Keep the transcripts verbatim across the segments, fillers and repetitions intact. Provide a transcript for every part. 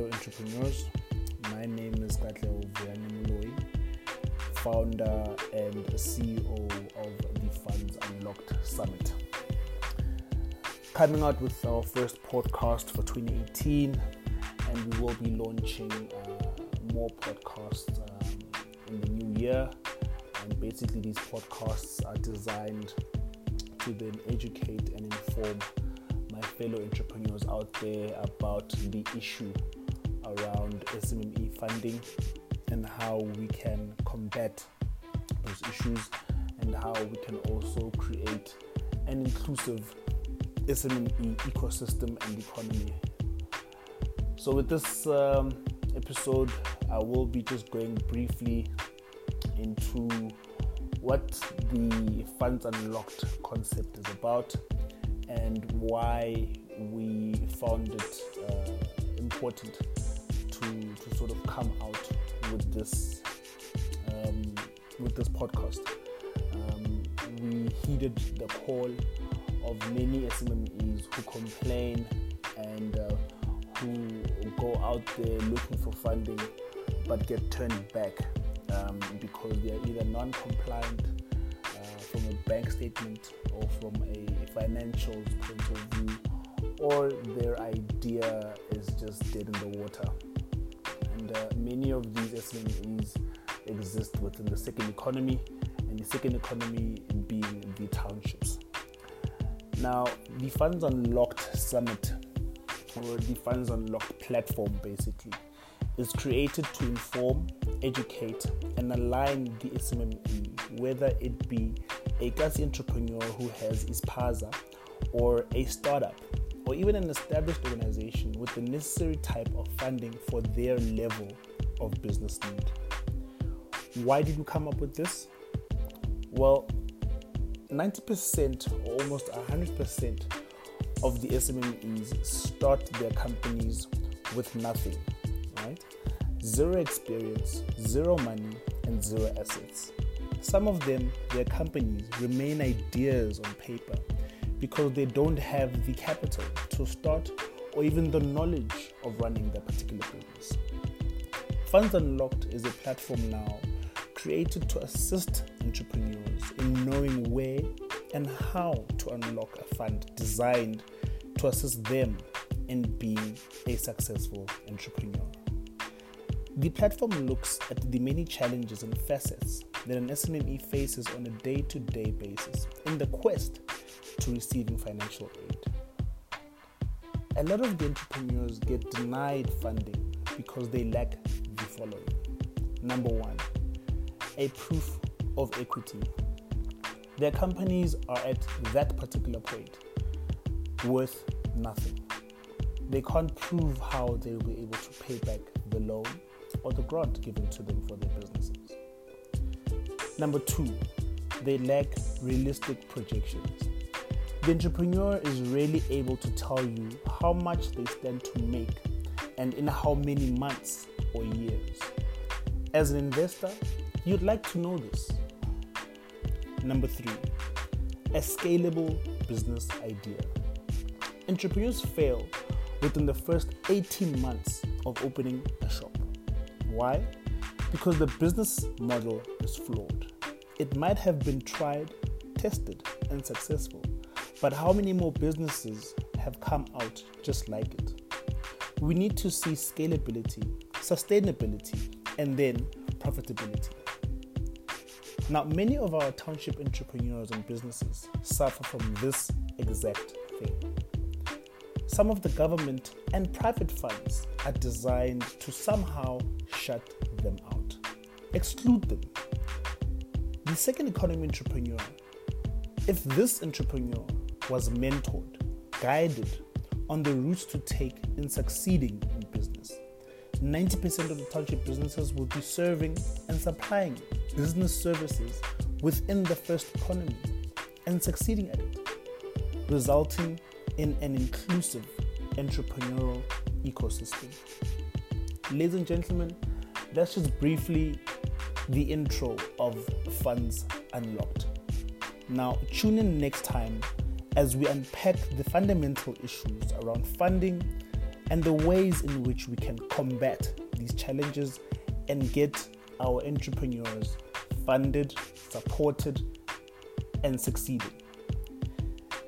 Hello entrepreneurs, my name is Katleho Vuyani Moloi, founder and C E O of the Funds Unlocked Summit. Coming out with our first podcast for twenty eighteen, and we will be launching uh, more podcasts um, in the new year. And basically these podcasts are designed to then educate and inform my fellow entrepreneurs out there about the issue around S M M E funding and how we can combat those issues, and how we can also create an inclusive S M M E ecosystem and economy. So with this um, episode, I will be just going briefly into what the Funds Unlocked concept is about and why we found it uh, important to, to sort of come out with this um, with this podcast. Um, we heeded the call of many S M M Es who complain and uh, who go out there looking for funding but get turned back um, because they are either non-compliant uh, from a bank statement or from a financials point of view, or their idea is just dead in the water. And uh, many of these S M Es exist within the second economy, and the second economy being the townships. Now, the Funds Unlocked Summit, or the Funds Unlocked platform basically, is created to inform, educate, and align the S M M E, whether it be a Kasi entrepreneur who has ispaza, or a startup, or even an established organization with the necessary type of funding for their level of business need. Why did we come up with this? Well, ninety percent or almost one hundred percent of the S M M Es start their companies with nothing, right? Zero experience, zero money, and zero assets. Some of them, their companies, remain ideas on paper because they don't have the capital to start or even the knowledge of running their particular business. Funds Unlocked is a platform now created to assist entrepreneurs in knowing where and how to unlock a fund designed to assist them in being a successful entrepreneur. The platform looks at the many challenges and facets that an S M M E faces on a day-to-day basis in the quest to receiving financial aid. A lot of the entrepreneurs get denied funding because they lack the following. Number one, a proof of equity. Their companies are at that particular point worth nothing. They can't prove how they will be able to pay back the loan or the grant given to them for their businesses. Number two, they lack realistic projections. The entrepreneur is rarely able to tell you how much they stand to make and in how many months or years. As an investor, you'd like to know this. Number three, a scalable business idea. Entrepreneurs fail within the first eighteen months of opening a shop. Why? Because the business model is flawed. It might have been tried, tested, and successful, but how many more businesses have come out just like it? We need to see scalability, sustainability, and then profitability. Now, many of our township entrepreneurs and businesses suffer from this exact thing. Some of the government and private funds are designed to somehow shut them out, exclude them. The second economy entrepreneur, if this entrepreneur was mentored, guided on the routes to take in succeeding in business, ninety percent of the township businesses will be serving and supplying business services within the first economy and succeeding at it, resulting in an inclusive entrepreneurial ecosystem. Ladies and gentlemen, that's just briefly the intro of Funds Unlocked. Now, tune in next time as we unpack the fundamental issues around funding and the ways in which we can combat these challenges and get our entrepreneurs funded, supported, and succeeding.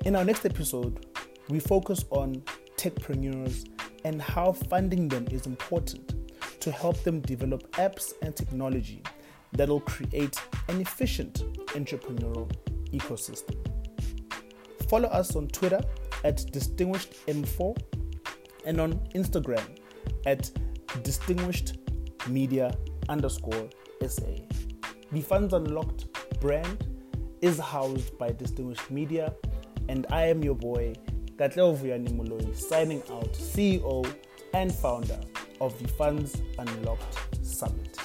In our next episode, we focus on techpreneurs and how funding them is important to help them develop apps and technology that will create an efficient entrepreneurial ecosystem. Follow us on Twitter at Distinguished M four and on Instagram at Distinguished Media underscore S A. The Funds Unlocked brand is housed by Distinguished Media, and I am your boy, Katleho Vuyani Moloi, signing out, C E O and founder of the Funds Unlocked Summit.